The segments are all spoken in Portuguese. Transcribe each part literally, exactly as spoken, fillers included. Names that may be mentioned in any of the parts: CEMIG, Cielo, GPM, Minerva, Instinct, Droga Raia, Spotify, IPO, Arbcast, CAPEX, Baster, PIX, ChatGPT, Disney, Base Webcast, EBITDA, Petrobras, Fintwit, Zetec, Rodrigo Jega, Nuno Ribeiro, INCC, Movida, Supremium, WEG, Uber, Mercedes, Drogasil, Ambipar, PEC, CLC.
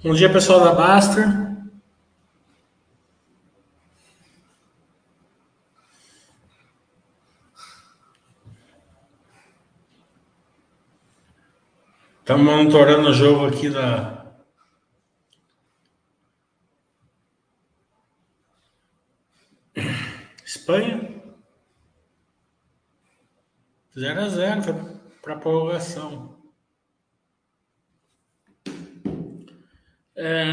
Bom dia, pessoal da Baster. Estamos monitorando o jogo aqui da... Espanha. zero a zero, foi para a prorrogação. É,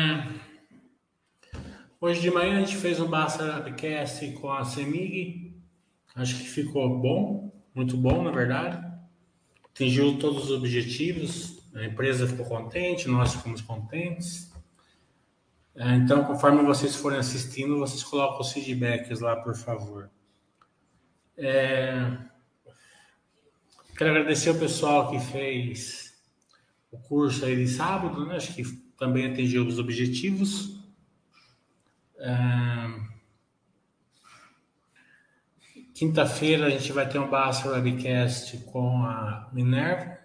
hoje de manhã a gente fez um Bassarabcast com a CEMIG. Acho que ficou bom, muito bom, na verdade. Atingiu todos os objetivos, a empresa ficou contente, nós ficamos contentes. É, então, conforme vocês forem assistindo, vocês colocam os feedbacks lá, por favor. É, quero agradecer o pessoal que fez o curso aí de sábado, né? Acho que também atingiu os objetivos. Ah, quinta-feira a gente vai ter um Base Webcast com a Minerva,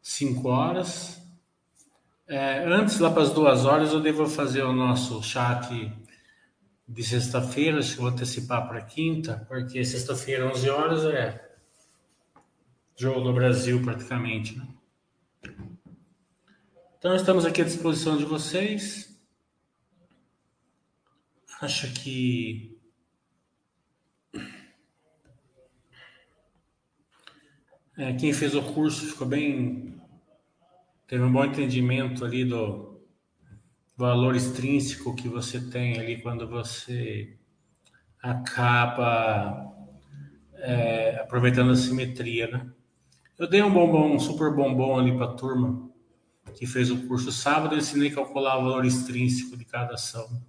cinco horas. É, antes, lá para as duas horas, eu devo fazer o nosso chat de sexta-feira, acho que vou antecipar para quinta, porque sexta-feira, onze horas, é jogo do Brasil praticamente, né? Então, estamos aqui à disposição de vocês. Acho que... É, quem fez o curso ficou bem... Teve um bom entendimento ali do valor extrínseco que você tem ali quando você acaba é, aproveitando a simetria, né? Eu dei um bombom, um super bombom ali para a turma que fez o curso sábado. Eu ensinei a calcular o valor extrínseco de cada ação.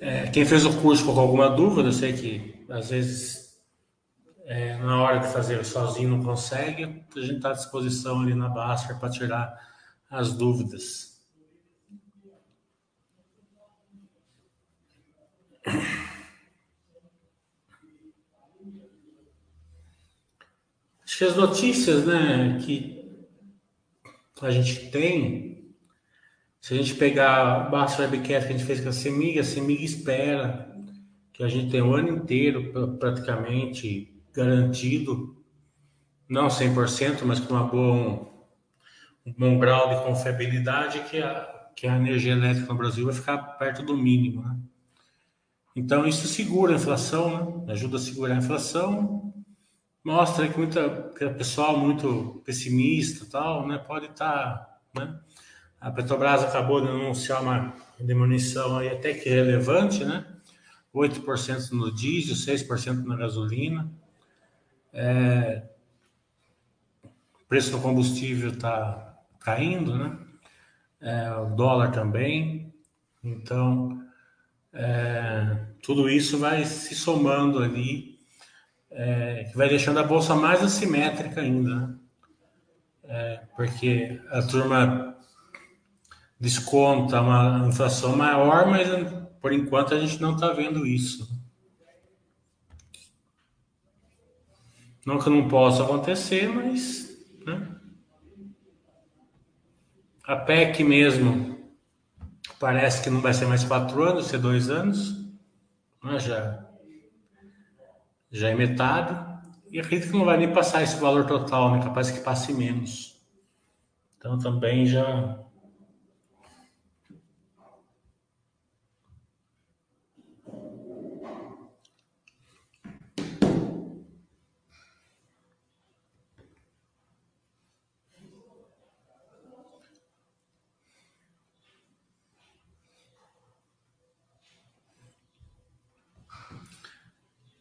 É, quem fez o curso com alguma dúvida, eu sei que às vezes é, na hora de fazer sozinho não consegue, a gente está à disposição ali na Baster para tirar as dúvidas. Acho que as notícias, né, que a gente tem, se a gente pegar a Base Webcast que a gente fez com a CEMIG, a CEMIG espera que a gente tenha o ano inteiro praticamente garantido, não cem por cento, mas com uma boa, um bom grau de confiabilidade, que a, que a energia elétrica no Brasil vai ficar perto do mínimo, né? Então, isso segura a inflação, né? Ajuda a segurar a inflação, mostra que muita que pessoal muito pessimista tal, né? Pode estar, né? A Petrobras acabou de anunciar uma diminuição aí até que relevante, né? oito por cento no diesel, seis por cento na gasolina. É... O preço do combustível está caindo, né? É, o dólar também. Então... É, tudo isso vai se somando ali, é, que vai deixando a bolsa mais assimétrica ainda, né? É, porque a turma desconta uma inflação maior, mas por enquanto a gente não está vendo isso. Não que não possa acontecer, mas, né? A P E C mesmo parece que não vai ser mais quatro anos, vai ser dois anos, né? já, já é metade, e acredito que não vai nem passar esse valor total, né? Capaz que passe menos. Então também já...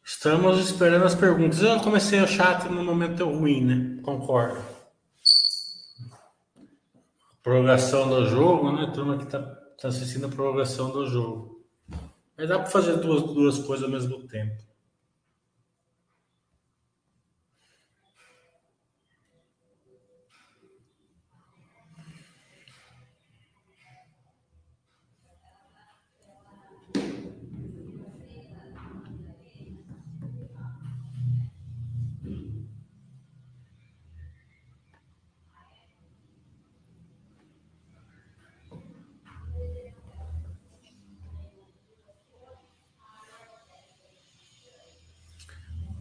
Estamos esperando as perguntas. Eu comecei o chat no momento ruim, né? Concordo. Prorrogação do jogo, né? Turma que tá, tá assistindo a prorrogação do jogo. Mas dá para fazer duas, duas coisas ao mesmo tempo.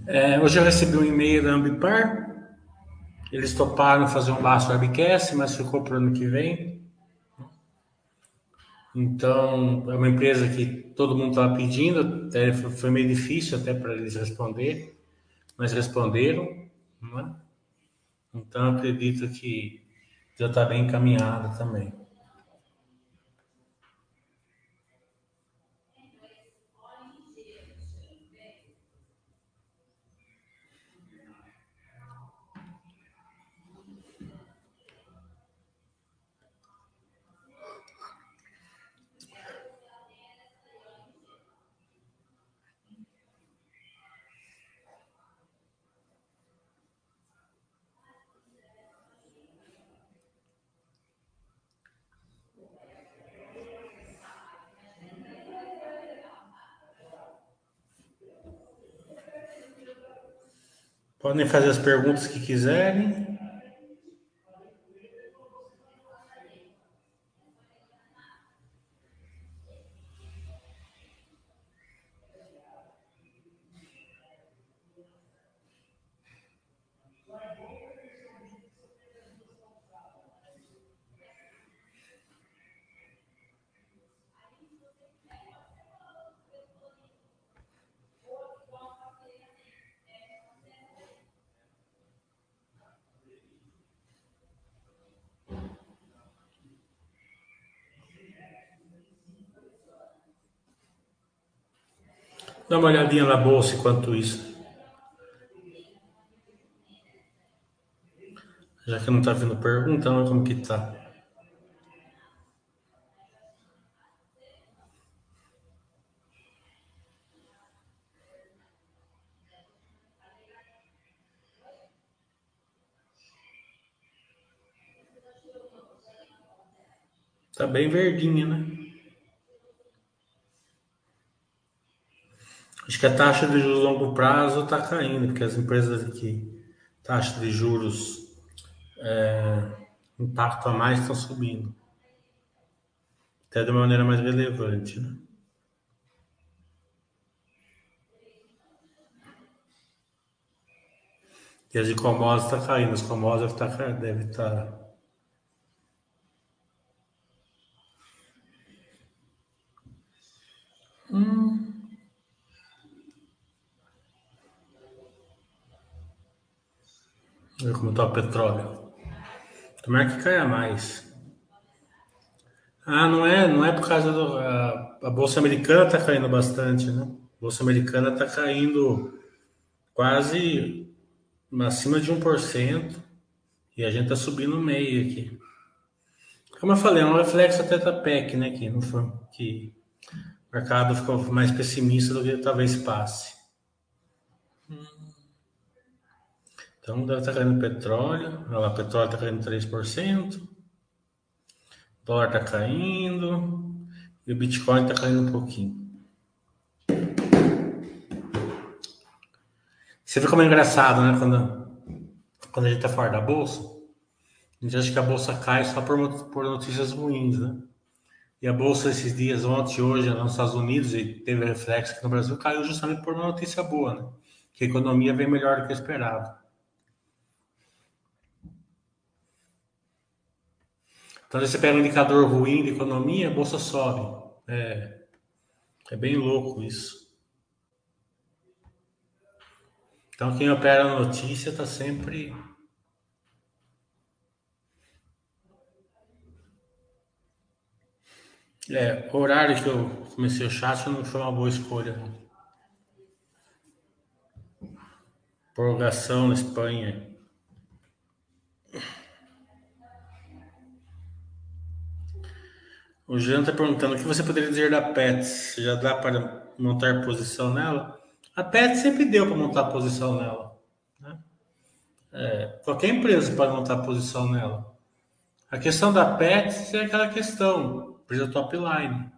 É, hoje eu recebi um e-mail da Ambipar. Eles toparam fazer um Base Webcast, mas ficou para o ano que vem. Então, é uma empresa que todo mundo estava pedindo, até foi meio difícil até para eles responder, mas responderam, não é? Então, eu acredito que já está bem encaminhada também. Podem fazer as perguntas que quiserem. Dá uma olhadinha na bolsa enquanto isso. Já que não está vindo pergunta, não, como que está? Está bem verdinha, né? Acho que a taxa de juros a longo prazo está caindo, porque as empresas que taxa de juros é, impacto a mais estão subindo. Até de uma maneira mais relevante, né? E as de commodities estão caindo, as commodities devem estar... Hum... Olha como está o petróleo. Tomara que caia mais. Ah, não é, não é por causa do... A, a Bolsa Americana está caindo bastante, né? A Bolsa Americana está caindo quase acima de um por cento e a gente está subindo meio aqui. Como eu falei, é um reflexo até da P E C, né? Que, não foi, que o mercado ficou mais pessimista do que talvez passe. Então, deve estar caindo petróleo. Olha lá, petróleo está caindo três por cento. O dólar está caindo. E o Bitcoin está caindo um pouquinho. Você vê como é engraçado, né? Quando, quando a gente está fora da bolsa, a gente acha que a bolsa cai só por, por notícias ruins, né? E a bolsa esses dias, ontem e hoje, nos Estados Unidos, e teve reflexo aqui no Brasil, caiu justamente por uma notícia boa, né? Que a economia vem melhor do que esperado. Então, você pega um indicador ruim de economia, a bolsa sobe. É, é bem louco isso. Então, quem opera a notícia está sempre... É, o horário que eu comecei o chat não foi uma boa escolha. Prorrogação na Espanha. O Jean está perguntando, o que você poderia dizer da Pets? Já dá para montar posição nela? A Pets sempre deu para montar posição nela, né? É, qualquer empresa pode montar posição nela. A questão da Pets é aquela questão, empresa top line.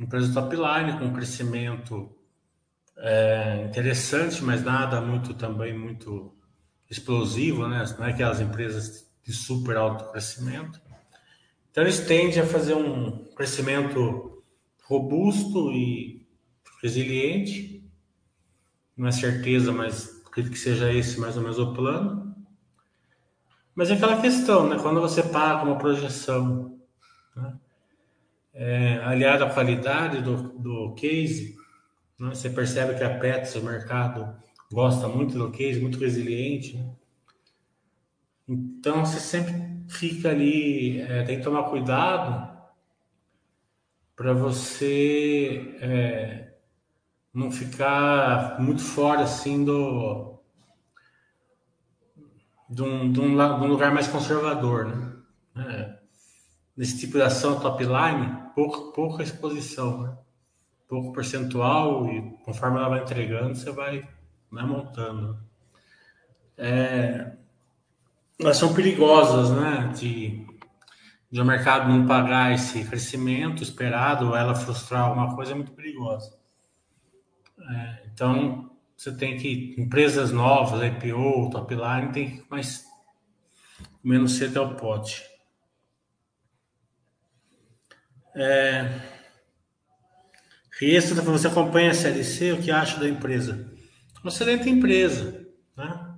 Empresa top line com crescimento é, interessante, mas nada muito também muito explosivo, né? Não é aquelas empresas de super alto crescimento. Então, eles tendem a fazer um crescimento robusto e resiliente, não é certeza, mas acredito que seja esse mais ou menos o plano. Mas é aquela questão, né? Quando você paga uma projeção, né? É, aliada à qualidade do, do case, né? Você percebe que a Pets, o mercado, gosta muito do case, muito resiliente, né? Então, você sempre fica ali, é, tem que tomar cuidado para você é, não ficar muito fora, assim, do, de, um, de, um, de um lugar mais conservador, né? É, nesse tipo de ação top line, pouca, pouca exposição, né? Pouco percentual, e conforme ela vai entregando, você vai, vai montando. É... Elas são perigosas, né? De, de o mercado não pagar esse crescimento esperado, ou ela frustrar alguma coisa, é muito perigosa. É, então, você tem que... Empresas novas, I P O, top line, tem que ir mais... menos cedo ao pote. É, Riesta, você acompanha a C L C, o que acha da empresa? Uma excelente empresa, né?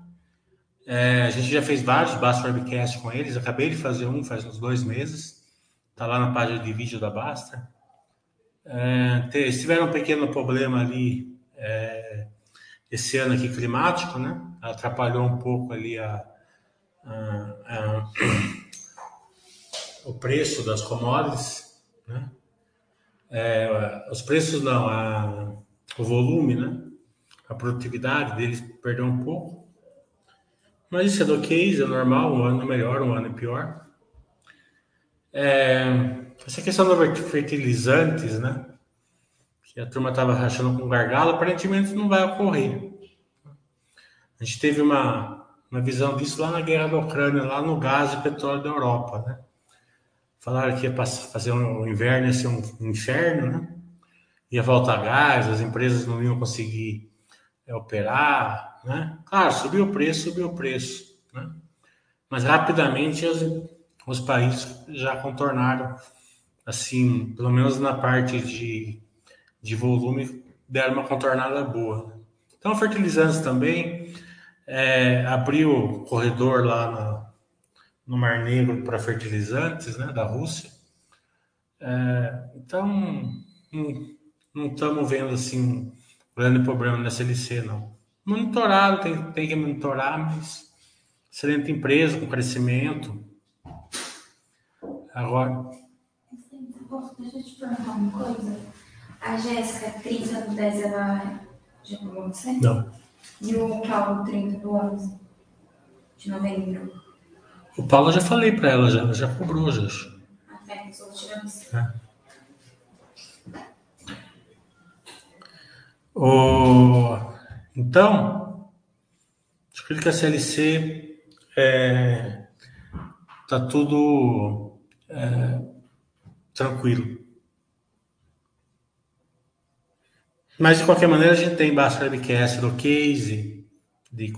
É, a gente já fez vários Base Webcast com eles. Acabei de fazer um faz uns dois meses. Está lá na página de vídeo da Baster. É, eles tiveram um pequeno problema ali é, esse ano aqui climático, né? Atrapalhou um pouco ali a, a, a, o preço das commodities, né? É, os preços não, a, o volume, né? A produtividade deles perdeu um pouco. Mas isso é do case, é normal, um ano melhor, um ano pior. É, essa questão dos fertilizantes, né? Que a turma estava rachando com gargalo, aparentemente não vai ocorrer. A gente teve uma, uma visão disso lá na guerra da Ucrânia, lá no gás e petróleo da Europa, né? Falaram que ia fazer um inverno, ia ser um inferno, né? Ia voltar gás, as empresas não iam conseguir é, operar. Né? Claro, subiu o preço, subiu o preço, né? Mas rapidamente os, os países já contornaram, assim, pelo menos na parte de, de volume, deram uma contornada boa. Então, fertilizantes também, é, abriu o corredor lá na, no Mar Negro para fertilizantes, né, da Rússia. É, então, não estamos vendo assim, um grande problema na C L C, não. Monitorado, tem, tem que monitorar, mas excelente empresa com crescimento. Agora. Deixa eu te perguntar uma coisa. A Jéssica, trinta do dez, ela já pegou você? Não. E o Paulo, trinta do onze de novembro? O Paulo, eu já falei para ela, já, já cobrou, já. Até, só tiramos. O. Então, acho que a C L C está é, tudo é, tranquilo. Mas, de qualquer maneira, a gente tem bastante webcast do case, de,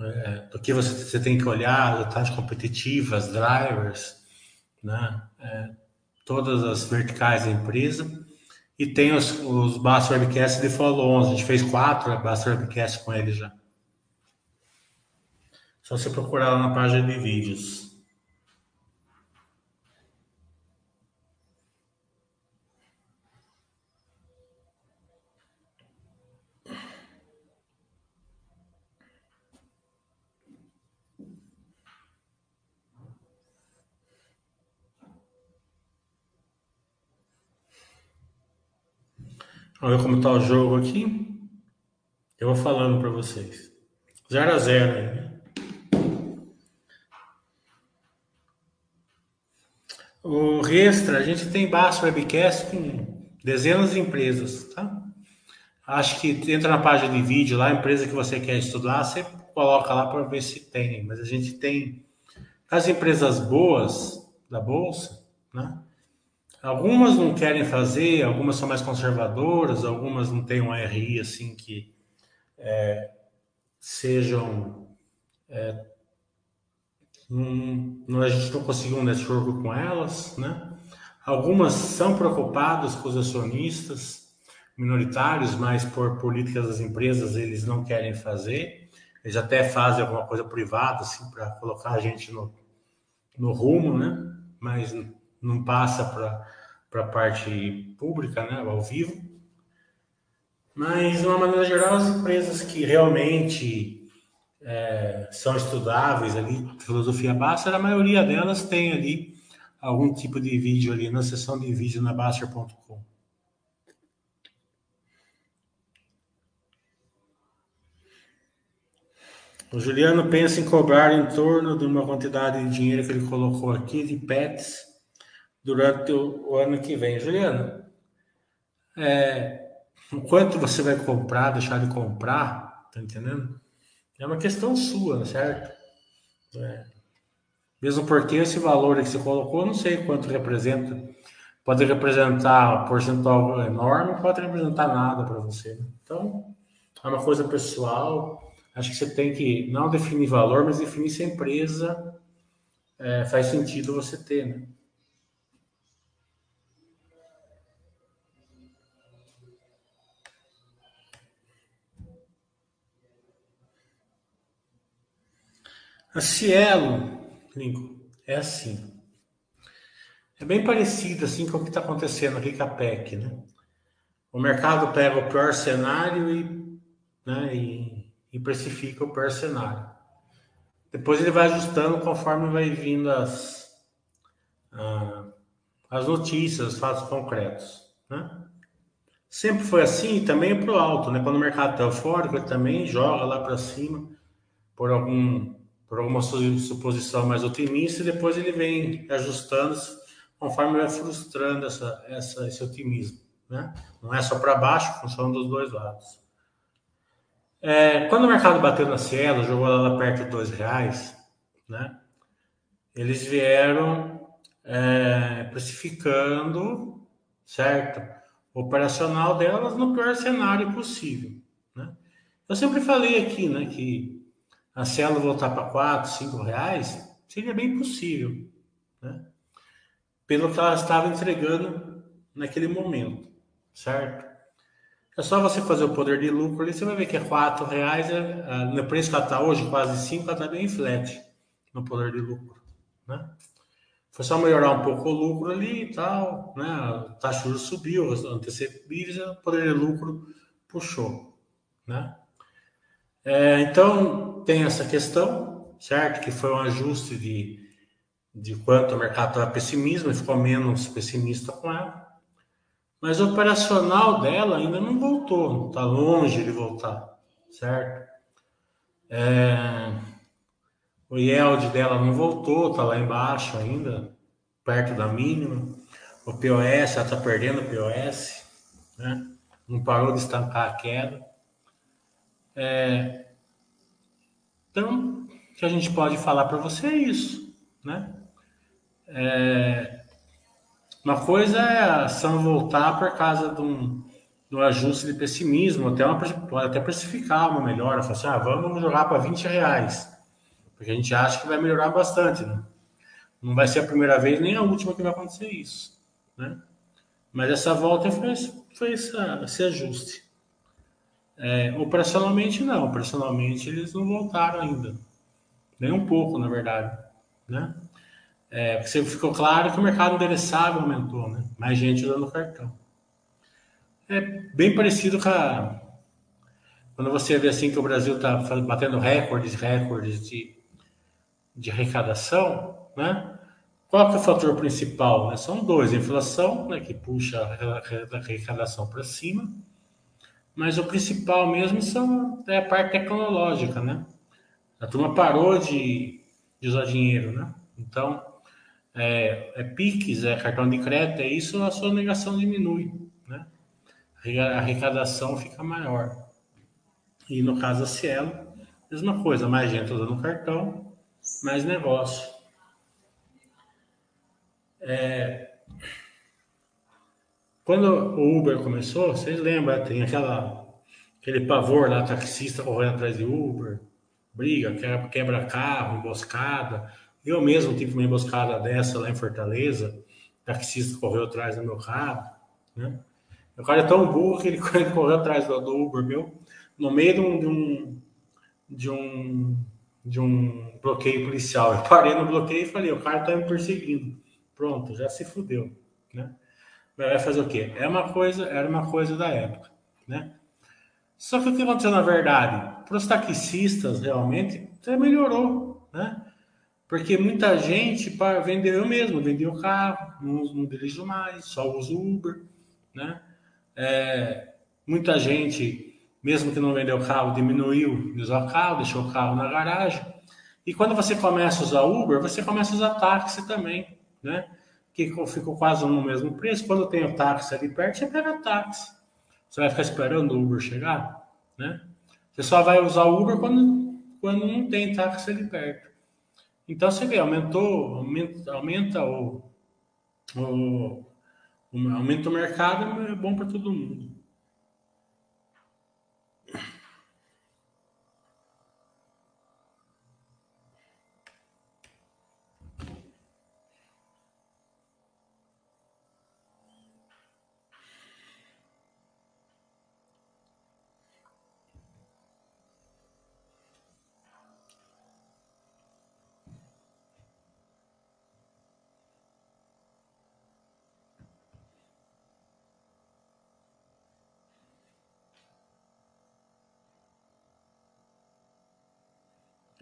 é, do que você, você tem que olhar, das taxas competitivas, drivers, né? É, todas as verticais da empresa. E tem os, os Baster Webcast de follow-ons. A gente fez quatro Baster Webcast com ele já. Só você procurar lá na página de vídeos. Olha como tá o jogo aqui. Eu vou falando para vocês. zero a zero ainda. O Restra, a gente tem Baster Webcast com dezenas de empresas, tá? Acho que entra na página de vídeo lá, a empresa que você quer estudar, você coloca lá para ver se tem. Mas a gente tem as empresas boas da Bolsa, né? Algumas não querem fazer, algumas são mais conservadoras, algumas não têm um R I assim que é, sejam... É, não, a gente não conseguiu um network com elas, né? Algumas são preocupadas com os acionistas, minoritários, mas por políticas das empresas eles não querem fazer. Eles até fazem alguma coisa privada, assim, para colocar a gente no, no rumo, né? Mas não passa para a parte pública, né? Ao vivo. Mas, de uma maneira geral, as empresas que realmente é, são estudáveis ali, filosofia Baster, a maioria delas tem ali algum tipo de vídeo ali na seção de vídeo na Baster ponto com. O Juliano pensa em cobrar em torno de uma quantidade de dinheiro que ele colocou aqui de pets durante o ano que vem. Juliano, é, quanto você vai comprar, deixar de comprar, tá entendendo? É uma questão sua, certo? É. Mesmo porque esse valor que você colocou, eu não sei quanto representa. Pode representar um percentual enorme, pode representar nada para você. Então, é uma coisa pessoal. Acho que você tem que não definir valor, mas definir se a empresa é, faz sentido você ter, né? A Cielo, Lincoln, é assim. É bem parecido assim com o que está acontecendo aqui com a P E C, né? O mercado pega o pior cenário e... né, e e precifica o pior cenário. Depois ele vai ajustando conforme vai vindo as, ah, as notícias, os fatos concretos, né? Sempre foi assim e também para o alto, né? Quando o mercado está eufórico, ele também joga lá para cima por, algum, por alguma suposição mais otimista e depois ele vem ajustando conforme vai frustrando essa, essa, esse otimismo, né? Não é só para baixo, funciona dos dois lados. É, quando o mercado bateu na Cielo, jogou lá perto de dois reais, né? Eles vieram é, precificando, certo? O operacional delas no pior cenário possível, né? Eu sempre falei aqui, né, que a Cielo voltar para quatro, cinco reais seria bem possível, né? Pelo que ela estava entregando naquele momento, certo? É só você fazer o poder de lucro ali, você vai ver que é quatro reais, no preço que ela está hoje, quase cinco, ela está bem flat no poder de lucro, né? Foi só melhorar um pouco o lucro ali e tal, né? A taxa de juros subiu, antecedíveis, o poder de lucro puxou, né? É, então, tem essa questão, certo? Que foi um ajuste de, de quanto o mercado estava pessimismo, e ficou menos pessimista com ela. Mas o operacional dela ainda não voltou, está longe de voltar, certo? É, o yield dela não voltou, está lá embaixo ainda, perto da mínima. O P O S, ela está perdendo o P O S, né? Não parou de estancar a queda. É, então, o que a gente pode falar para você é isso, né? É, uma coisa é a ação voltar por causa de um, de um ajuste de pessimismo, até uma, pode até precificar uma melhora, falar assim, ah, vamos jogar para vinte reais, porque a gente acha que vai melhorar bastante, né? Não vai ser a primeira vez nem a última que vai acontecer isso, né? Mas essa volta foi, foi essa, esse ajuste. É, operacionalmente não, operacionalmente eles não voltaram ainda, nem um pouco, na verdade, né? É, porque ficou claro que o mercado endereçável aumentou, né? Mais gente usando o cartão. É bem parecido com a... Quando você vê assim que o Brasil está batendo recordes, recordes de, de arrecadação, né? Qual que é o fator principal, né? São dois, a inflação, né, que puxa a arrecadação para cima, mas o principal mesmo são, é a parte tecnológica, né? A turma parou de, de usar dinheiro, né? Então... É, é P I X, é cartão de crédito, é isso, a sua negação diminui, né? A arrecadação fica maior. E no caso da Cielo, mesma coisa, mais gente usando cartão, mais negócio. É, quando o Uber começou, vocês lembram, tem aquela, aquele pavor lá, taxista correndo atrás de Uber, briga, quebra-carro, emboscada... Eu mesmo tive uma emboscada dessa lá em Fortaleza, o taxista correu atrás do meu carro, né? O cara é tão burro que ele correu atrás do, do Uber, meu, no meio de um, de um, de um, de um bloqueio policial. Eu parei no bloqueio e falei, o cara tá me perseguindo. Pronto, já se fudeu, né? Mas vai fazer o quê? É uma coisa, era uma coisa da época, né? Só que o que aconteceu, na verdade, para os taxistas, realmente, até melhorou, né? Porque muita gente para, vendeu eu mesmo, vendeu o carro, não, não dirijo mais, só uso Uber, né? É, muita gente, mesmo que não vendeu o carro, diminuiu de usar o carro, deixou o carro na garagem. E quando você começa a usar Uber, você começa a usar táxi também, né? Que ficou quase no mesmo preço. Quando tem o táxi ali perto, você pega o táxi. Você vai ficar esperando o Uber chegar, né? Você só vai usar o Uber quando, quando não tem táxi ali perto. Então, você vê, aumentou, aumenta, aumenta o, o, o, aumenta o mercado, é bom para todo mundo.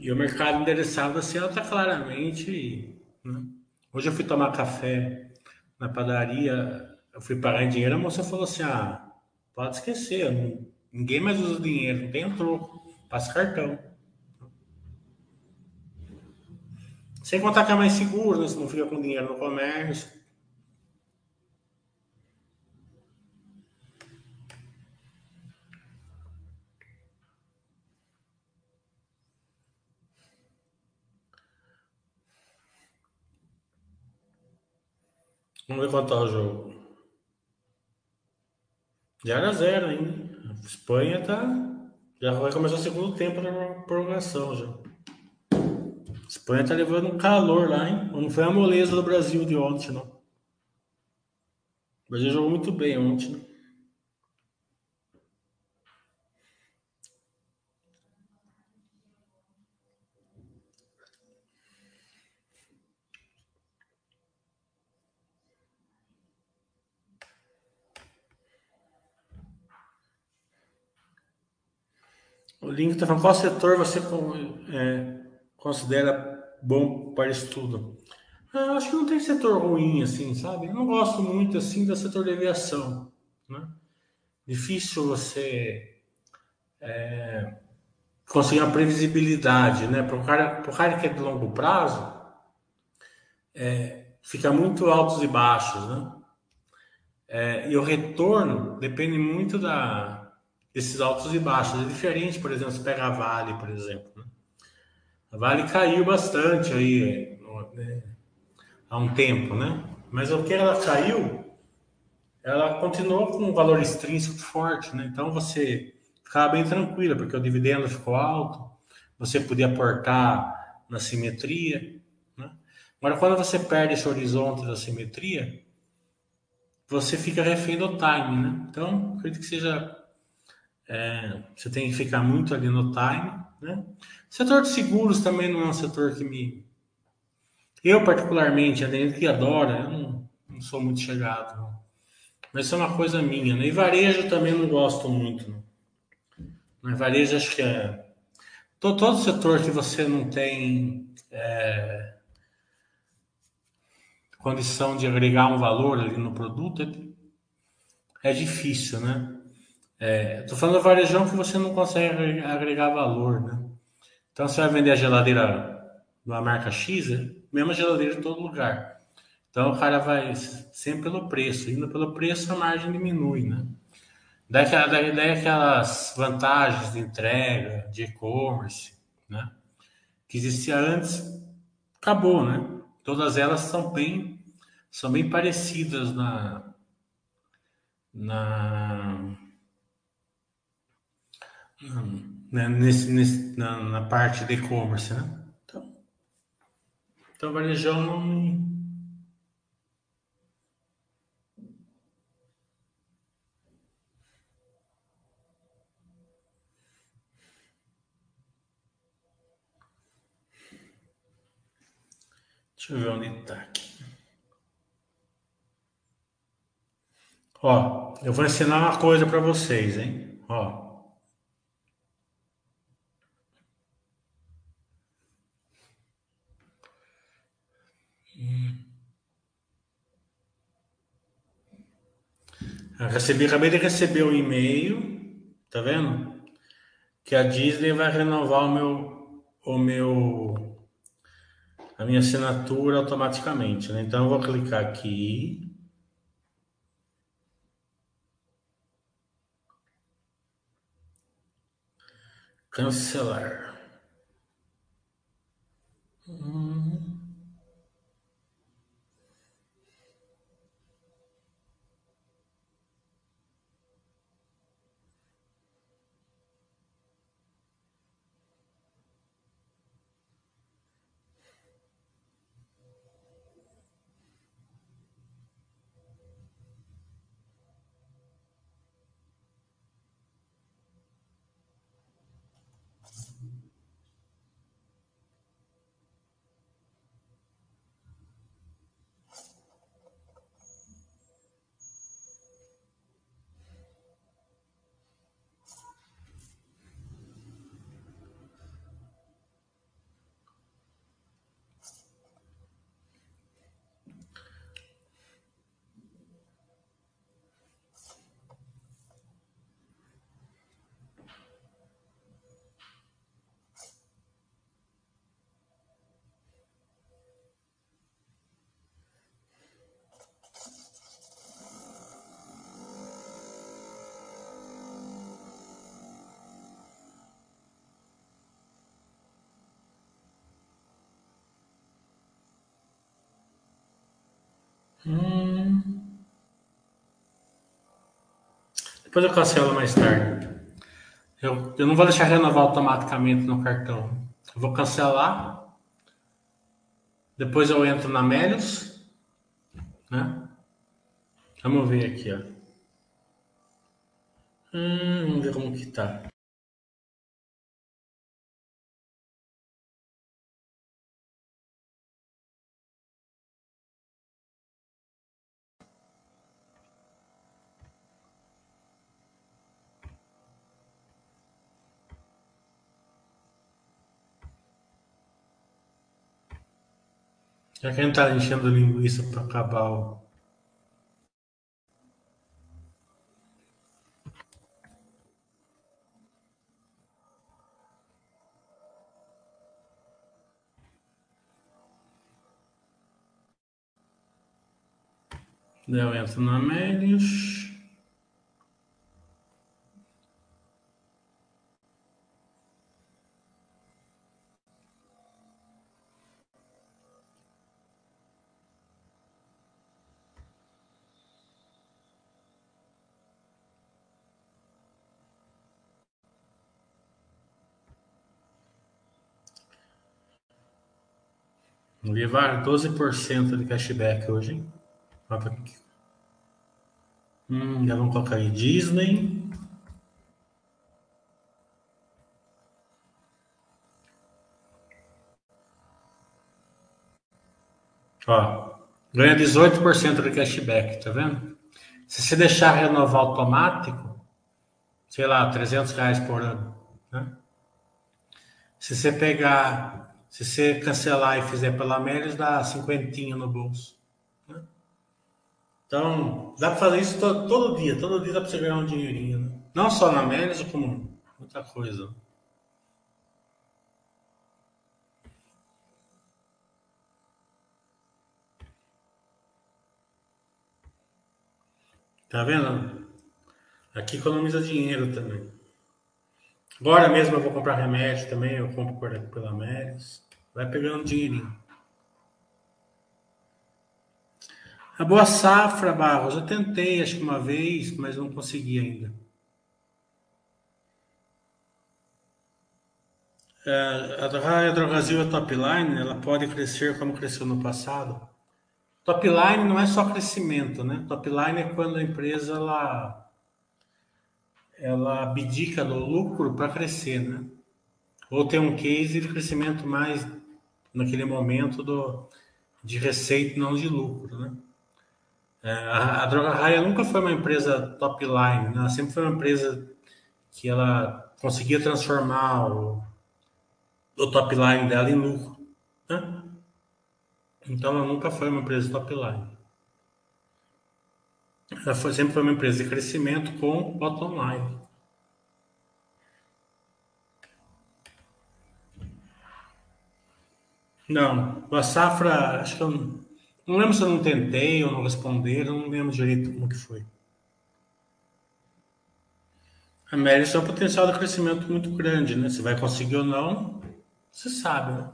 E o mercado endereçado da Cielo está claramente... Né? Hoje eu fui tomar café na padaria, eu fui pagar em dinheiro, a moça falou assim, ah, pode esquecer, não, ninguém mais usa dinheiro, não tem troco, passa cartão. Sem contar que é mais seguro, né? Você não fica com dinheiro no comércio. Vamos ver quanto tá o jogo. Já era zero ainda. A Espanha tá... já vai começar o segundo tempo da prorrogação já. A Espanha tá levando um calor lá, hein? Não foi a moleza do Brasil de ontem, não. O Brasil jogou muito bem ontem, né? O Link está falando, qual setor você é, considera bom para estudo? Eu acho que não tem setor ruim, assim, sabe? Eu não gosto muito, assim, do setor de aviação, né? Difícil você é, conseguir uma previsibilidade, né? Para o cara, pro cara que é de longo prazo, é, fica muito altos e baixos, né? É, e o retorno depende muito da... esses altos e baixos. É diferente, por exemplo, se pegar a Vale, por exemplo, né? A Vale caiu bastante aí, né, há um tempo, né? Mas o que ela caiu, ela continuou com um valor extrínseco forte, né? Então você ficava bem tranquila, porque o dividendo ficou alto, você podia aportar na simetria, né? Agora, quando você perde esse horizonte da simetria, você fica refém do time, né? Então, acredito que seja... É, você tem que ficar muito ali no time, né? O setor de seguros também não é um setor que me... Eu, particularmente, além que adora, eu não, não sou muito chegado, não. Mas isso é uma coisa minha, né? E varejo também não gosto muito, não. Mas varejo acho que é... Todo, todo setor que você não tem é... condição de agregar um valor ali no produto é, é difícil, né? É, tô falando do varejão que você não consegue agregar valor, né? Então, você vai vender a geladeira de uma marca X, mesma geladeira em todo lugar. Então, o cara vai sempre pelo preço. Indo pelo preço, a margem diminui, né? Daí, daí, daí aquelas vantagens de entrega, de e-commerce, né? Que existia antes, acabou, né? Todas elas são bem, são bem parecidas na... na... Nesse, nesse, na, na parte de e-commerce, né? Então, então varejão não... Deixa eu ver onde está aqui. Ó, eu vou ensinar uma coisa para vocês, hein? Ó. Eu recebi, acabei de receber um e-mail, tá vendo? Que a Disney vai renovar o meu, o meu, a minha assinatura automaticamente, né? Então eu vou clicar aqui. Cancelar. Hum. Hum. Depois eu cancelo mais tarde. Eu, eu não vou deixar renovar automaticamente no cartão. Eu vou cancelar. Depois eu entro na Méliuz, né? Vamos ver aqui, ó. Hum, vamos ver como que tá. Já que a gente tá enchendo linguiça para acabar o... Eu entro na Méliuz. Levar doze por cento de cashback hoje, hein? Hum, já vamos colocar aí Disney. Ó, ganha dezoito por cento de cashback, tá vendo? Se você deixar renovar automático, sei lá, trezentos reais por ano, né? Se você pegar... Se você cancelar e fizer pela Méliuz, dá cinquentinha no bolso, né? Então, dá para fazer isso todo, todo dia. Todo dia dá para você ganhar um dinheirinho, né? Não só na Méliuz, como muita coisa. Tá vendo? Aqui economiza dinheiro também. Agora mesmo eu vou comprar remédio também, eu compro por aqui pela Méliuz. Vai pegando dinheirinho. A boa safra, Barros, eu tentei acho que uma vez, mas não consegui ainda. É, a Drogasil é top line, ela pode crescer como cresceu no passado. Top line não é só crescimento, né? Top line é quando a empresa, ela... ela abdica do lucro para crescer, né? Ou tem um case de crescimento mais naquele momento do de receita, não de lucro, né? É, a, a Droga Raia nunca foi uma empresa top line, né? Ela sempre foi uma empresa que ela conseguia transformar o, o top line dela em lucro, né? Então ela nunca foi uma empresa top line. Ela foi, sempre foi uma empresa de crescimento com bottom line. Não, a safra, acho que eu não, não lembro se eu não tentei ou não responderam, não lembro direito como que foi. A Meryl tem um potencial de crescimento muito grande, né? Se vai conseguir ou não, você sabe, né?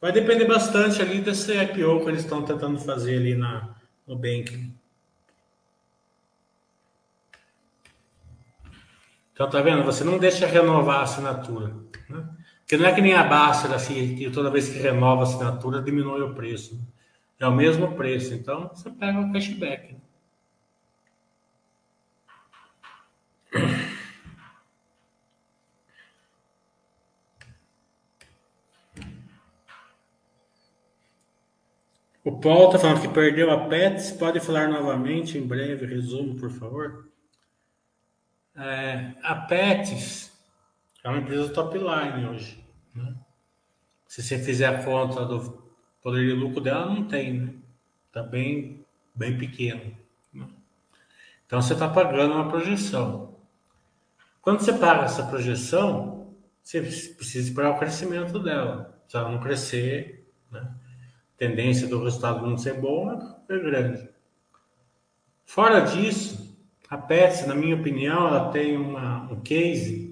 Vai depender bastante ali desse I P O que eles estão tentando fazer ali na, no banking. Então, tá vendo? Você não deixa renovar a assinatura, né? Porque não é que nem a Baster, assim, que toda vez que renova a assinatura, diminui o preço. É o mesmo preço, então você pega o cashback. O Paul tá falando que perdeu a Pets, pode falar novamente em breve, resumo, por favor. É, a Pets é uma empresa top line hoje, né? Se você fizer a conta do poder de lucro dela, não tem, né? Está bem, bem pequeno, né? Então você está pagando uma projeção. Quando você paga essa projeção, você precisa esperar o crescimento dela. Se ela não crescer, né, a tendência do resultado não ser bom é grande. Fora disso, a Pets, na minha opinião, ela tem uma, um case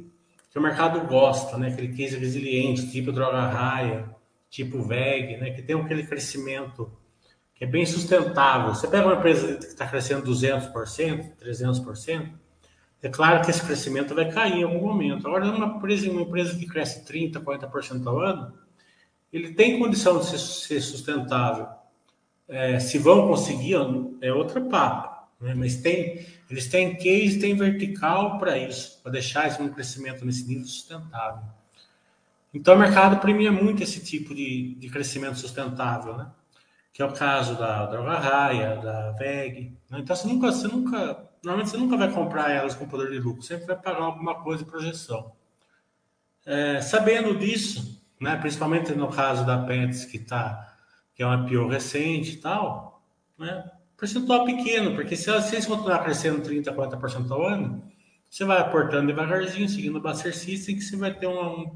que o mercado gosta, né? Aquele case resiliente, tipo Droga Raia, tipo W E G, né? Que tem aquele crescimento que é bem sustentável. Você pega uma empresa que está crescendo duzentos por cento, trezentos por cento, é claro que esse crescimento vai cair em algum momento. Agora, uma empresa, uma empresa que cresce trinta por cento, quarenta por cento ao ano, ele tem condição de ser, ser sustentável. É, se vão conseguir, é outra papo. Mas tem, eles têm case, tem vertical para isso, para deixar esse um crescimento nesse nível sustentável. Então, o mercado premia muito esse tipo de, de crescimento sustentável, né? Que é o caso da Droga Raia, da W E G, né? Então, você nunca, você nunca, normalmente você nunca vai comprar elas com poder de lucro, sempre vai pagar alguma coisa de projeção. É, sabendo disso, né? Principalmente no caso da Pets, que, tá, que é uma I P O recente e tal, né? Percentual pequeno, porque se vocês continuarem crescendo trinta por cento, quarenta por cento ao ano, você vai aportando devagarzinho, seguindo o Baster System, que você vai ter um,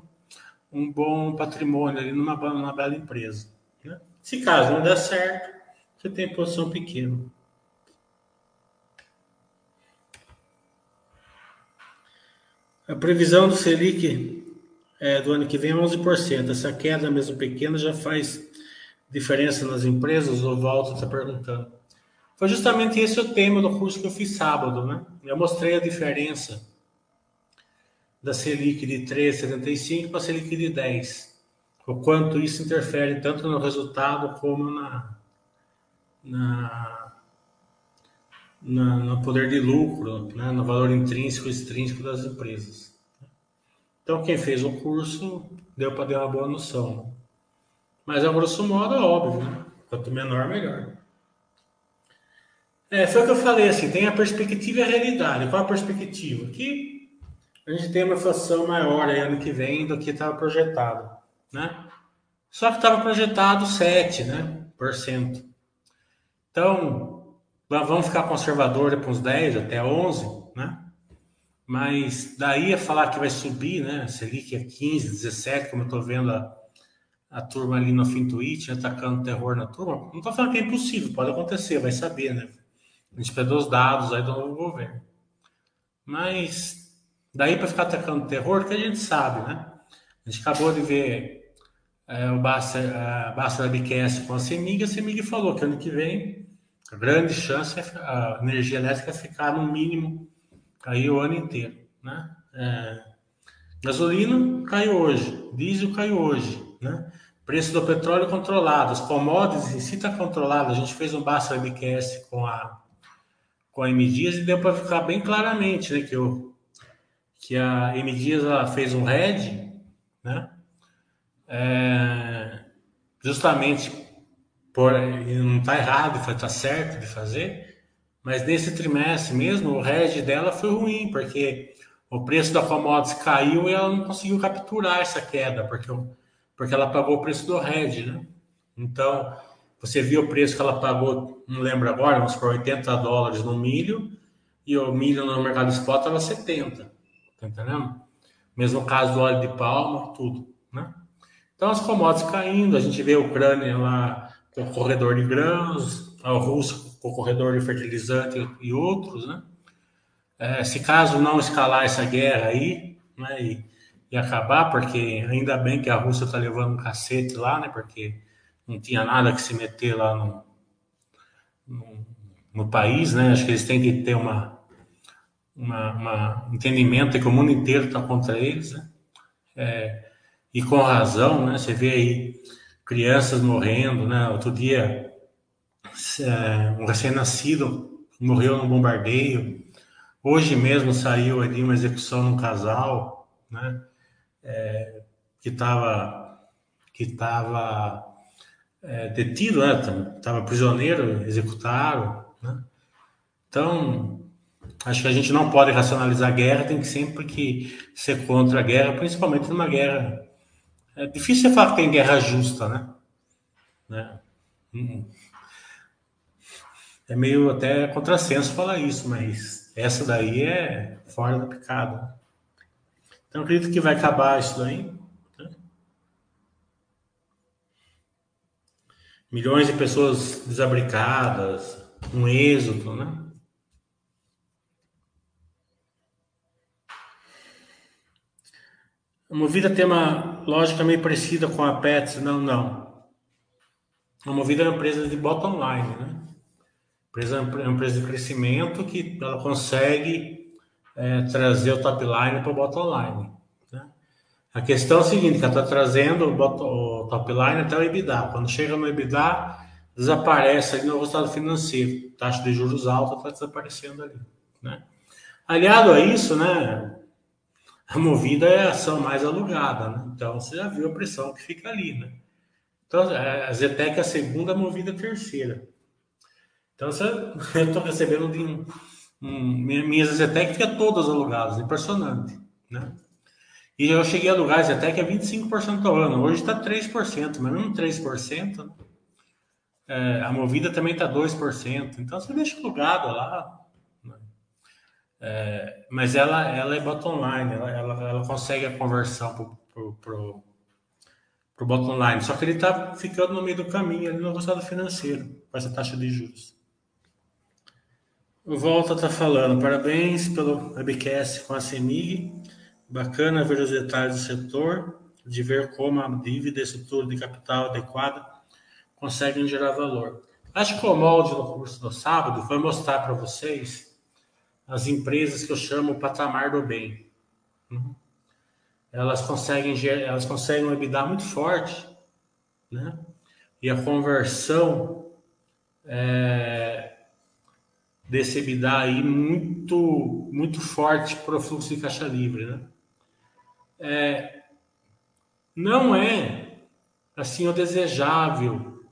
um bom patrimônio ali numa, numa bela empresa, né? Se caso não der certo, você tem posição pequena. A previsão do Selic é, do ano que vem é onze por cento. Essa queda, mesmo pequena, já faz diferença nas empresas? O Walter está perguntando. Foi justamente esse o tema do curso que eu fiz sábado, né? Eu mostrei a diferença da Selic de três vírgula setenta e cinco para a Selic de dez. O quanto isso interfere tanto no resultado como na, na, na, no poder de lucro, né? No valor intrínseco e extrínseco das empresas. Então, quem fez o curso deu para dar uma boa noção. Mas, a grosso modo, é óbvio, né? Quanto menor, melhor. É, foi o que eu falei, assim, tem a perspectiva e a realidade. Qual a perspectiva? Que a gente tem uma inflação maior aí ano que vem do que estava projetado, né? Só que estava projetado sete por cento, né? Por cento. Então, vamos ficar conservadores para uns dez por cento, até onze por cento, né? Mas daí a falar que vai subir, né? Selic é quinze por cento, dezessete por cento, como eu estou vendo a, a turma ali no Fintwit, atacando terror na turma. Não estou falando que é impossível, pode acontecer, vai saber, né? A gente perdeu os dados aí do novo governo. Mas daí para ficar atacando terror, que a gente sabe, né? A gente acabou de ver é, o Bassarabcast com a CEMIG. A CEMIG falou que ano que vem, a grande chance é a energia elétrica ficar no mínimo, caiu o ano inteiro, né? É, gasolina caiu hoje, diesel caiu hoje, né? Preço do petróleo controlado, as commodities em si está controlado. A gente fez um Bassarabcast com a com a M Dias e deu para ficar bem claramente, né, que, eu, que a M Dias ela fez um head, né, é, justamente por, não está errado, está certo de fazer, mas nesse trimestre mesmo, o reg dela foi ruim, porque o preço da commodities caiu e ela não conseguiu capturar essa queda, porque, porque ela pagou o preço do reg, né? Então, você viu o preço que ela pagou, não lembro agora, vamos por oitenta dólares no milho, e o milho no mercado spot era setenta, tá entendendo? Mesmo caso do óleo de palma, tudo, né? Então, as commodities caindo, a gente vê a Ucrânia lá com o corredor de grãos, a Rússia com o corredor de fertilizante e outros, né? É, se caso não escalar essa guerra aí, né, e, e acabar, porque ainda bem que a Rússia está levando um cacete lá, né, porque não tinha nada que se meter lá no, no, no país, né? Acho que eles têm que ter uma, uma, uma entendimento que o mundo inteiro está contra eles, né? É, e com razão, né? Você vê aí crianças morrendo, né? Outro dia é, um recém-nascido morreu num bombardeio. Hoje mesmo saiu ali uma execução num casal, né? É, que estava que tava, é, detido, estava, né, prisioneiro, executaram, né? Então, acho que a gente não pode racionalizar a guerra, tem que sempre que ser contra a guerra, principalmente numa guerra. É difícil você falar que tem guerra justa, né? né? É meio até contrassenso falar isso, mas essa daí é fora da picada. Então, acredito que vai acabar isso daí. Né? Milhões de pessoas desabrigadas, um êxodo, né? A Movida tem uma lógica meio parecida com a Pets, não, não. A Movida é uma empresa de bottom line, né? Empresa, é uma empresa de crescimento que ela consegue é, trazer o top line para o bottom line, né? A questão é a seguinte, que ela está trazendo o, bottom, o top line até o EBITDA. Quando chega no EBITDA, desaparece ali no resultado financeiro. Taxa de juros alta está desaparecendo ali, né? Aliado a isso, né? A Movida é a ação mais alugada, né? Então, você já viu a pressão que fica ali, né? Então, a Zetec é a segunda, a Movida é a terceira. Então, você, eu estou recebendo de um, um, minhas Zetec ficam todas alugadas, impressionante, né? E eu cheguei a alugar a Zetec a vinte e cinco por cento ao ano, hoje está três por cento, mas mesmo três por cento, né? É, a Movida também está dois por cento, então você deixa alugada lá. É, mas ela, ela é bottom line, ela, ela, ela consegue a conversão pro, pro, pro, pro bottom line, só que ele tá ficando no meio do caminho, ali no resultado financeiro, com essa taxa de juros. O Volta tá falando, parabéns pelo webcast com a CEMIG, bacana ver os detalhes do setor, de ver como a dívida e estrutura de capital adequada conseguem gerar valor. Acho que o molde do curso do sábado vai mostrar para vocês as empresas que eu chamo o patamar do bem. Uhum. Elas conseguem elas conseguem um EBITDA muito forte, né? E a conversão é, desse EBITDA aí muito, muito forte para o fluxo de caixa livre, né? É, não é assim o desejável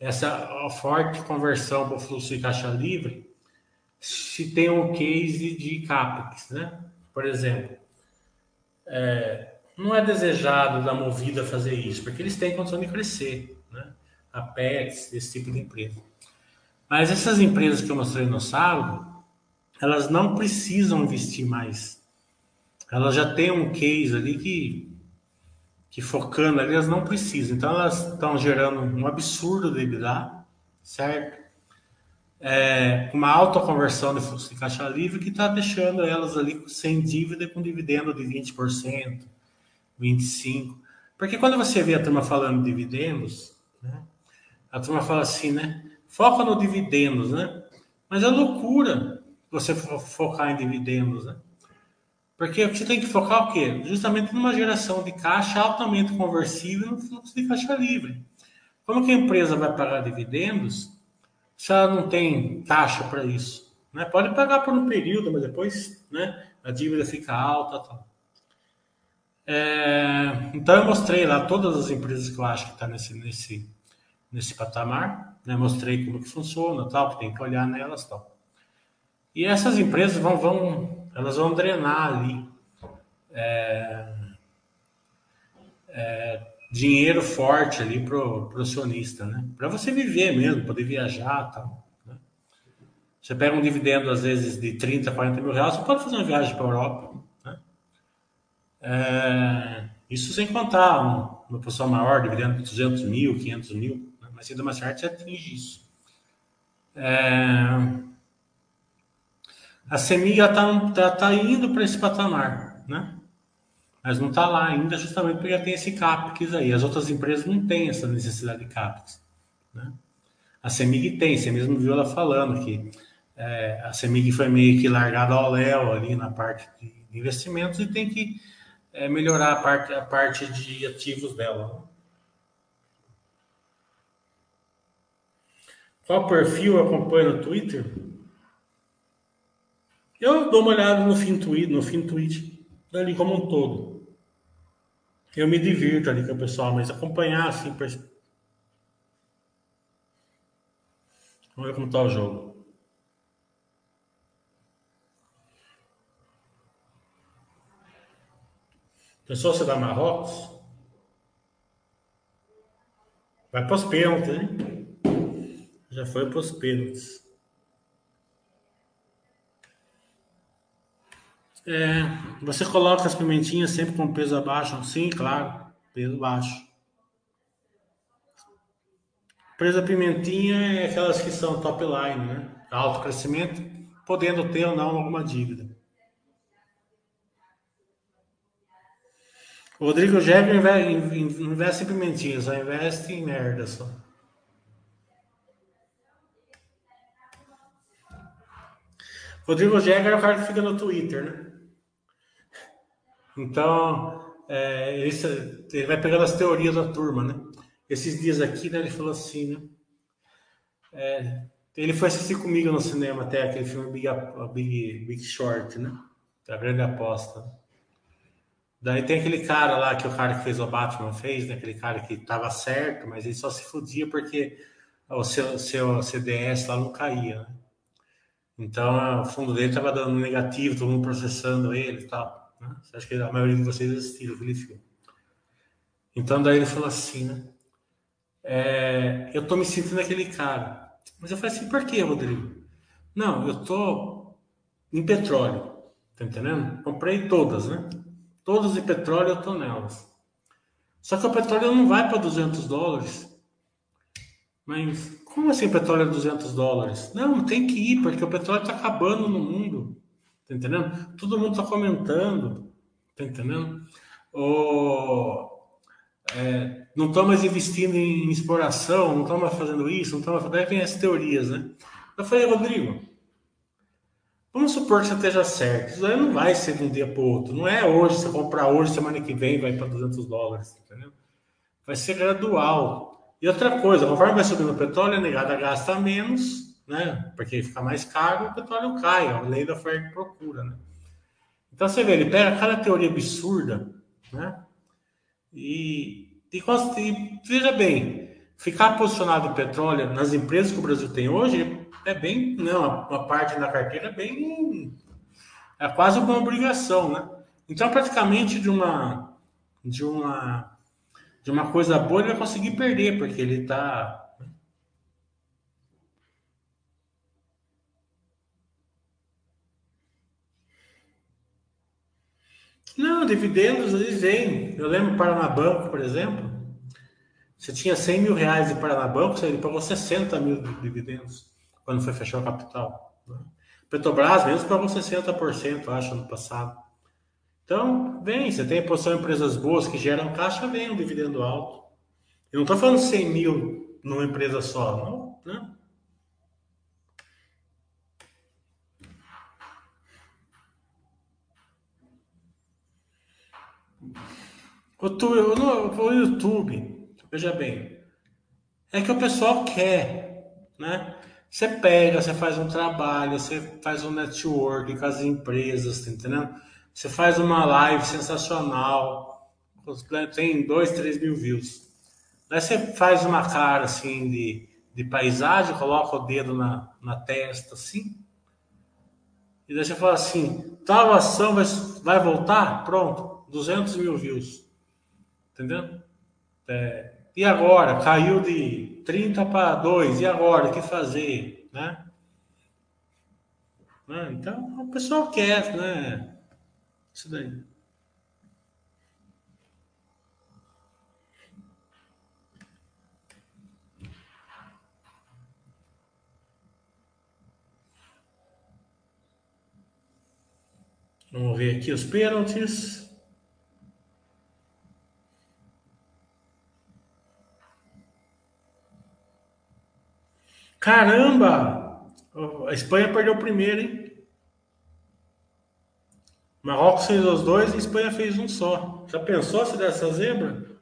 essa forte conversão para o fluxo de caixa livre se tem um case de CAPEX, né? Por exemplo, é, não é desejado da Movida fazer isso, porque eles têm condição de crescer, né? A Pets, esse tipo de empresa. Mas essas empresas que eu mostrei no sábado, elas não precisam investir mais. Elas já têm um case ali que, que focando ali, elas não precisam. Então, elas estão gerando um absurdo de EBITDA, certo? É, uma alta conversão de fluxo de caixa livre que está deixando elas ali sem dívida, com dividendo de vinte por cento, vinte e cinco por cento. Porque quando você vê a turma falando de dividendos, né, a turma fala assim, né? Foca no dividendos, né? Mas é loucura você focar em dividendos, né? Porque você tem que focar o quê? Justamente numa geração de caixa altamente conversível no fluxo de caixa livre. Como que a empresa vai pagar dividendos se ela não tem taxa para isso, né? Pode pagar por um período, mas depois, né, a dívida fica alta, tal. É, então eu mostrei lá todas as empresas que eu acho que está nesse, nesse, nesse patamar, né? Mostrei como que funciona, tal, que tem que olhar nelas, tal. E essas empresas vão, vão, elas vão drenar ali é, é, dinheiro forte ali pro, pro acionista, né? Para você viver mesmo, poder viajar, tal. Né? Você pega um dividendo às vezes de trinta, quarenta mil reais, você pode fazer uma viagem para a Europa, né? É, isso sem contar um, uma porção maior, dividendo de duzentos mil, quinhentos mil. Mas cedo ou mais tarde você atinge isso. É... A CEMIG está tá, tá indo para esse patamar, né? Mas não está lá ainda, justamente porque já tem esse CAPEX aí. As outras empresas não têm essa necessidade de CAPEX, né? A CEMIG tem, você mesmo viu ela falando que é, a CEMIG foi meio que largada ao léu ali na parte de investimentos e tem que é, melhorar a parte, a parte de ativos dela. Qual perfil eu acompanho no Twitter? Eu dou uma olhada no Fintwit, no Fintwit, ali como um todo. Eu me divirto ali com o pessoal, mas acompanhar assim... Pra... Vamos ver como tá o jogo. Pessoal, você dá Marrocos? Vai para os pênaltis, hein? Já foi para os pênaltis. É, você coloca as pimentinhas sempre com peso abaixo? Sim, claro. Peso baixo. Preço da pimentinha é aquelas que são top line, né? Alto crescimento, podendo ter ou não alguma dívida. O Rodrigo Jeb investe em pimentinhas, só investe em merda só. Rodrigo Jega é o cara que fica no Twitter, né? Então, é, ele, ele vai pegando as teorias da turma, né? Esses dias aqui, né, ele falou assim, né? É, ele foi assistir comigo no cinema até aquele filme Big, Big, Big Short, né? A Grande Aposta. Daí tem aquele cara lá, que o cara que fez o Batman fez, né? Aquele cara que tava certo, mas ele só se fudia porque o seu, seu C D S lá não caía, né? Então, o fundo dele estava dando negativo, todo mundo processando ele e tal, né? Acho que a maioria de vocês assistiram aquele filme. Então, daí ele falou assim, né? É, eu tô me sentindo aquele cara. Mas eu falei assim, por que, Rodrigo? Não, eu tô em petróleo, tá entendendo? Comprei todas, né? Todas de petróleo eu tô nelas. Só que o petróleo não vai para duzentos dólares. Mas... Como assim petróleo é duzentos dólares? Não, tem que ir, porque o petróleo está acabando no mundo. Tá entendendo? Todo mundo está comentando. Tá entendendo? Oh, é, não estão mais investindo em exploração, não estão mais fazendo isso, não estão mais... Daí vem as teorias, né? Eu falei, Rodrigo, vamos supor que você esteja certo. Isso aí não vai ser de um dia para o outro. Não é hoje, você comprar hoje, semana que vem vai para duzentos dólares. Tá entendendo? Vai ser gradual. E outra coisa, conforme vai subindo o petróleo, a negada gasta menos, né? Porque fica mais caro, o petróleo cai, é a lei da oferta e procura, né? Então você vê, ele pega cada teoria absurda, né? E, e, e veja bem, ficar posicionado o petróleo nas empresas que o Brasil tem hoje é bem, não, uma parte da carteira é bem, é quase uma obrigação, né? Então praticamente de uma, de uma de uma coisa boa ele vai conseguir perder, porque ele tá... Não, dividendos, eles vêm. Eu lembro do Paranabanco, por exemplo. Você tinha cem mil reais de Paranabanco, você pagou sessenta mil de dividendos quando foi fechar o capital. Petrobras mesmo pagou sessenta por cento, acho, ano passado. Então, vem, você tem posição em empresas boas que geram caixa, vem um dividendo alto. Eu não estou falando cem mil numa empresa só, não, né? O, tu, eu, no, o YouTube, veja bem, é que o pessoal quer, né? Você pega, você faz um trabalho, você faz um network com as empresas, tá entendendo? Você faz uma live sensacional, tem dois, três mil views. Daí você faz uma cara assim de, de paisagem, coloca o dedo na, na testa assim, e daí você fala assim, tal ação vai, vai voltar, pronto, duzentos mil views. Entendeu? É, e agora? Caiu de trinta para dois, e agora? O que fazer? Né? Né? Então, o pessoal quer, né? Isso daí. Vamos ver aqui os pênaltis. Caramba! A Espanha perdeu o primeiro, hein? Marrocos fez os dois e a Espanha fez um só. Já pensou se dessa zebra?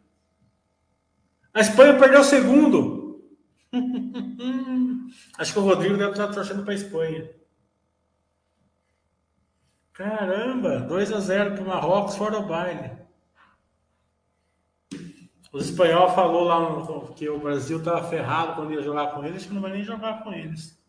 A Espanha perdeu o segundo! Acho que o Rodrigo deve estar torcendo para a Espanha. Caramba, dois a zero para o Marrocos, fora o baile. Os espanhóis falou lá no, que o Brasil estava ferrado quando ia jogar com eles, que não vai nem jogar com eles.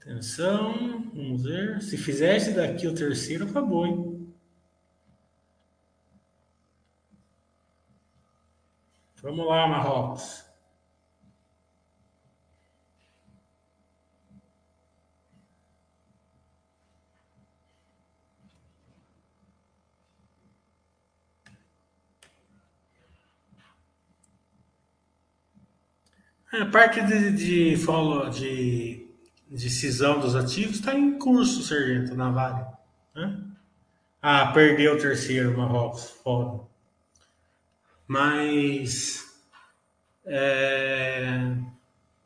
Atenção, vamos ver. Se fizesse daqui o terceiro, acabou, hein? Vamos lá, Marrocos. A parte de, de, de, de cisão dos ativos está em curso, sargento, na Vale. Né? Ah, perdeu o terceiro, Marrocos, foda. Mas é,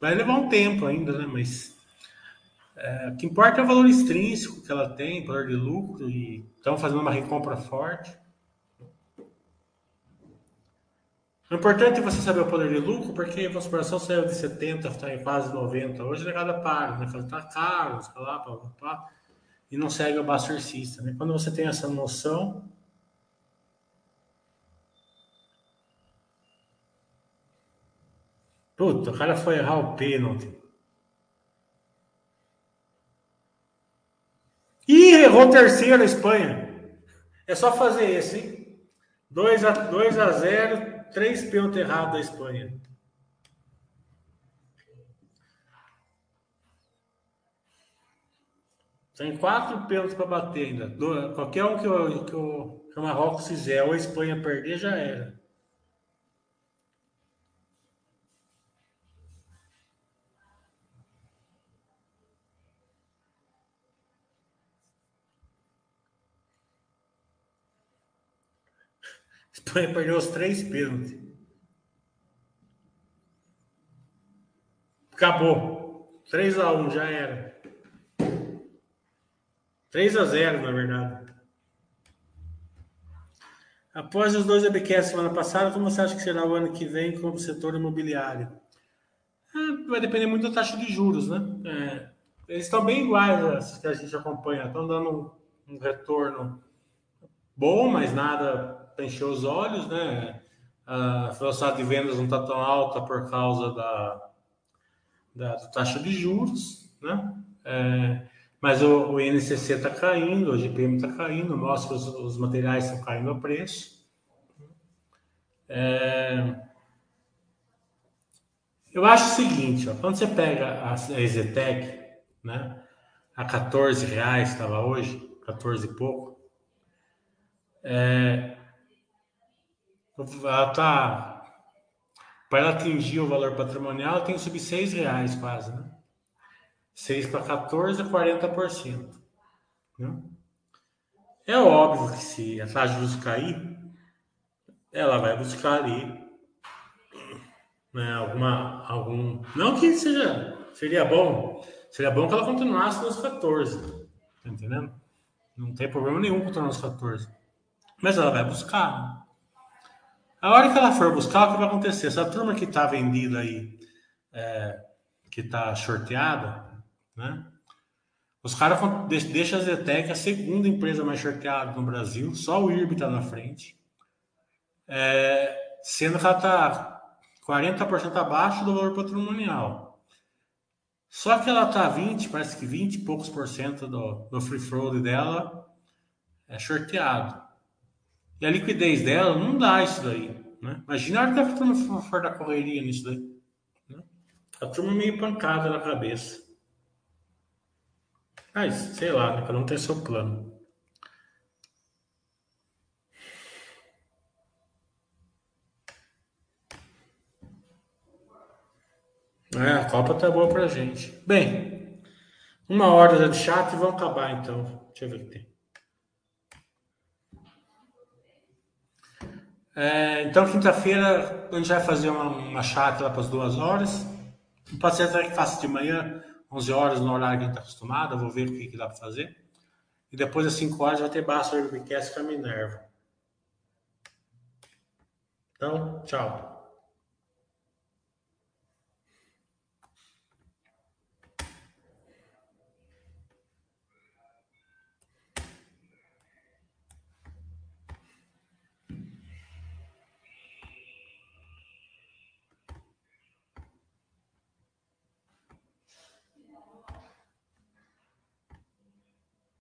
vai levar um tempo ainda, né? Mas é, o que importa é o valor extrínseco que ela tem, valor de lucro, e estão fazendo uma recompra forte. O importante é você saber o poder de lucro, porque a conspiração saiu de setenta, está em quase noventa. Hoje é cada par, né? Está caro, está lá, pá, pá, pá, e não segue o Baster, né? Quando você tem essa noção... Puta, o cara foi errar o pênalti. Ih, errou o terceiro na Espanha. É só fazer esse, hein? dois a zero... Três pênaltis errados da Espanha. Tem quatro pênaltis para bater ainda. Do, qualquer um que o, que, o, que o Marrocos fizer ou a Espanha perder, já era. Espanha perdeu os três pênaltis. Acabou. três a um, já era. três a zero, na verdade. Após os dois webcasts semana passada, como você acha que será o ano que vem como setor imobiliário? Ah, vai depender muito da taxa de juros, né? É, eles estão bem iguais às que a gente acompanha. Estão dando um, um retorno bom, mas nada... encheu os olhos, né? A velocidade de vendas não está tão alta por causa da, da, da taxa de juros, né? É, mas o, o I N C C está caindo, o G P M está caindo, mostra que os, os materiais estão caindo o preço. É, eu acho o seguinte, ó, quando você pega a, a Zetec, né? A quatorze reais estava hoje, quatorze e pouco, é... Ela tá, para ela atingir o valor patrimonial, ela tem que subir seis reais quase, né? seis para quatorze, quarenta por cento. Né? É óbvio que se a taxa de juros cair, ela vai buscar ali, né, alguma, algum... Não que seja... Seria bom. Seria bom que ela continuasse nos quatorze. Tá entendendo? Não tem problema nenhum continuar nos quatorze. Mas ela vai buscar... A hora que ela for buscar, o que vai acontecer? Essa turma que está vendida aí, é, que está shorteada, né? Os caras deixam a Zetec a segunda empresa mais sorteada no Brasil, só o I R B está na frente, é, sendo que ela está quarenta por cento abaixo do valor patrimonial. Só que ela está vinte por cento, parece que vinte e poucos por cento do, do free float dela é sorteado. E a liquidez dela não dá isso daí, né? Imagina a hora que a turma for da correria nisso daí, né? A turma meio pancada na cabeça. Mas, sei lá, né? Cada um tem seu plano. É, a Copa tá boa pra gente. Bem, uma hora de chat e vamos acabar então. Deixa eu ver o que tem. É, então, quinta-feira, a gente vai fazer uma, uma chat lá para as duas horas. Pode ser até que faça de manhã, onze horas, no horário que a gente está acostumado. Eu vou ver o que, que dá para fazer. E depois, às cinco horas, vai ter Baster, Arbcast com a Minerva. Então, tchau.